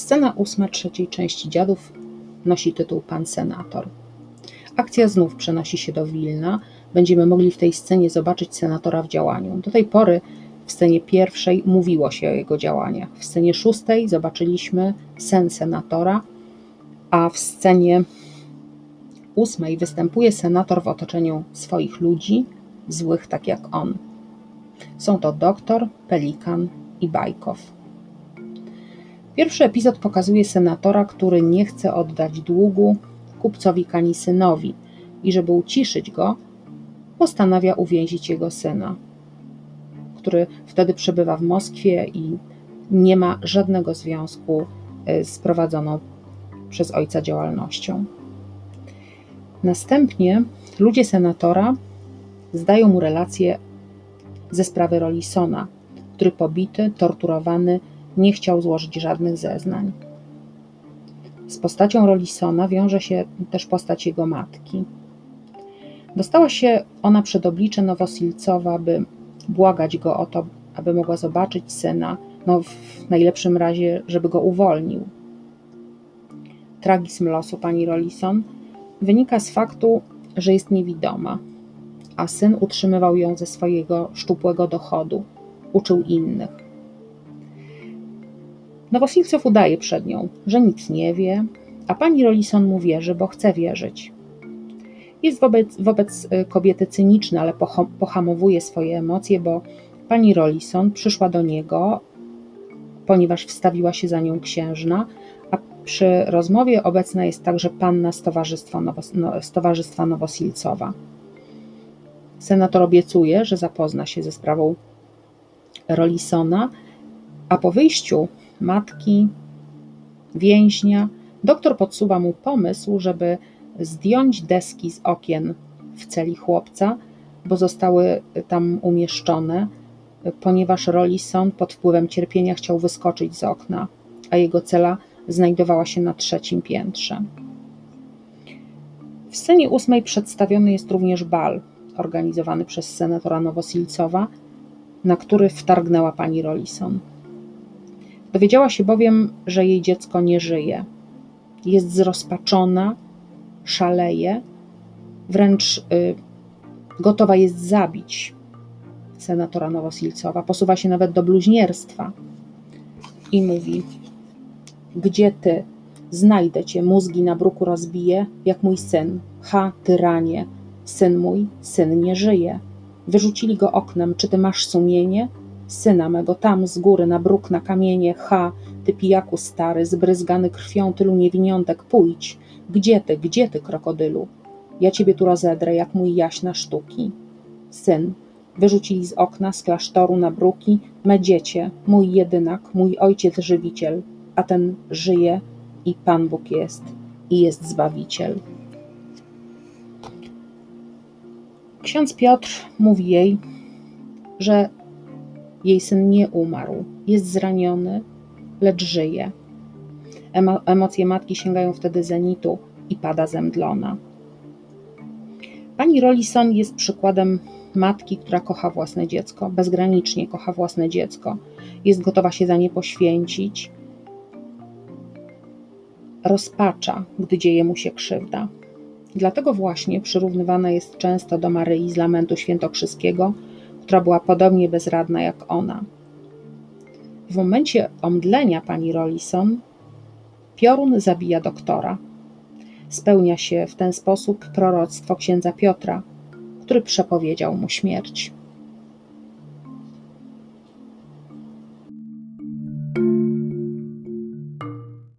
Scena 8 trzeciej części Dziadów nosi tytuł Pan Senator. Akcja znów przenosi się do Wilna. Będziemy mogli w tej scenie zobaczyć senatora w działaniu. Do tej pory w scenie pierwszej mówiło się o jego działaniach. W scenie 6 zobaczyliśmy sen senatora, a w scenie 8 występuje senator w otoczeniu swoich ludzi, złych tak jak on. Są to doktor, Pelikan i Bajków. Pierwszy epizod pokazuje senatora, który nie chce oddać długu kupcowi Kanisynowi i żeby uciszyć go, postanawia uwięzić jego syna, który wtedy przebywa w Moskwie i nie ma żadnego związku z prowadzoną przez ojca działalnością. Następnie ludzie senatora zdają mu relację ze sprawy Rollisona, który pobity, torturowany, nie chciał złożyć żadnych zeznań. Z postacią Rollisona wiąże się też postać jego matki. Dostała się ona przed oblicze Nowosilcowa, by błagać go o to, aby mogła zobaczyć syna, w najlepszym razie, żeby go uwolnił. Tragizm losu pani Rollison wynika z faktu, że jest niewidoma, a syn utrzymywał ją ze swojego szczupłego dochodu, uczył innych. Nowosilcow udaje przed nią, że nic nie wie, a pani Rollison mu wierzy, bo chce wierzyć. Jest wobec kobiety cyniczny, ale pohamowuje swoje emocje, bo pani Rollison przyszła do niego, ponieważ wstawiła się za nią księżna, a przy rozmowie obecna jest także panna z Towarzystwa Nowosilcowa. Senator obiecuje, że zapozna się ze sprawą Rollisona, a po wyjściu matki, więźnia, doktor podsuwa mu pomysł, żeby zdjąć deski z okien w celi chłopca, bo zostały tam umieszczone, ponieważ Rollison pod wpływem cierpienia chciał wyskoczyć z okna, a jego cela znajdowała się na 3. piętrze. W scenie 8 przedstawiony jest również bal organizowany przez senatora Nowosilcowa, na który wtargnęła pani Rollison. Dowiedziała się bowiem, że jej dziecko nie żyje. Jest zrozpaczona, szaleje, wręcz gotowa jest zabić senatora Nowosilcowa. Posuwa się nawet do bluźnierstwa i mówi: gdzie ty? Znajdę cię, mózgi na bruku rozbiję, jak mój syn. Ha, tyranie, syn mój, syn nie żyje. Wyrzucili go oknem, czy ty masz sumienie? Syna mego tam z góry na bruk, na kamienie. Ha, ty pijaku stary, zbryzgany krwią tylu niewiniątek, pójdź. Gdzie ty, krokodylu? Ja ciebie tu rozedrę, jak mój jaś na sztuki. Syn, wyrzucili z okna, z klasztoru na bruki, me dziecię, mój jedynak, mój ojciec żywiciel, a ten żyje i Pan Bóg jest, i jest Zbawiciel. Ksiądz Piotr mówi jej, że jej syn nie umarł, jest zraniony, lecz żyje. Emocje matki sięgają wtedy zenitu i pada zemdlona. Pani Rollison jest przykładem matki, która kocha własne dziecko, bezgranicznie kocha własne dziecko. Jest gotowa się za nie poświęcić. Rozpacza, gdy dzieje mu się krzywda. Dlatego właśnie przyrównywana jest często do Maryi z Lamentu Świętokrzyskiego, która była podobnie bezradna jak ona. W momencie omdlenia pani Rollison piorun zabija doktora. Spełnia się w ten sposób proroctwo księdza Piotra, który przepowiedział mu śmierć.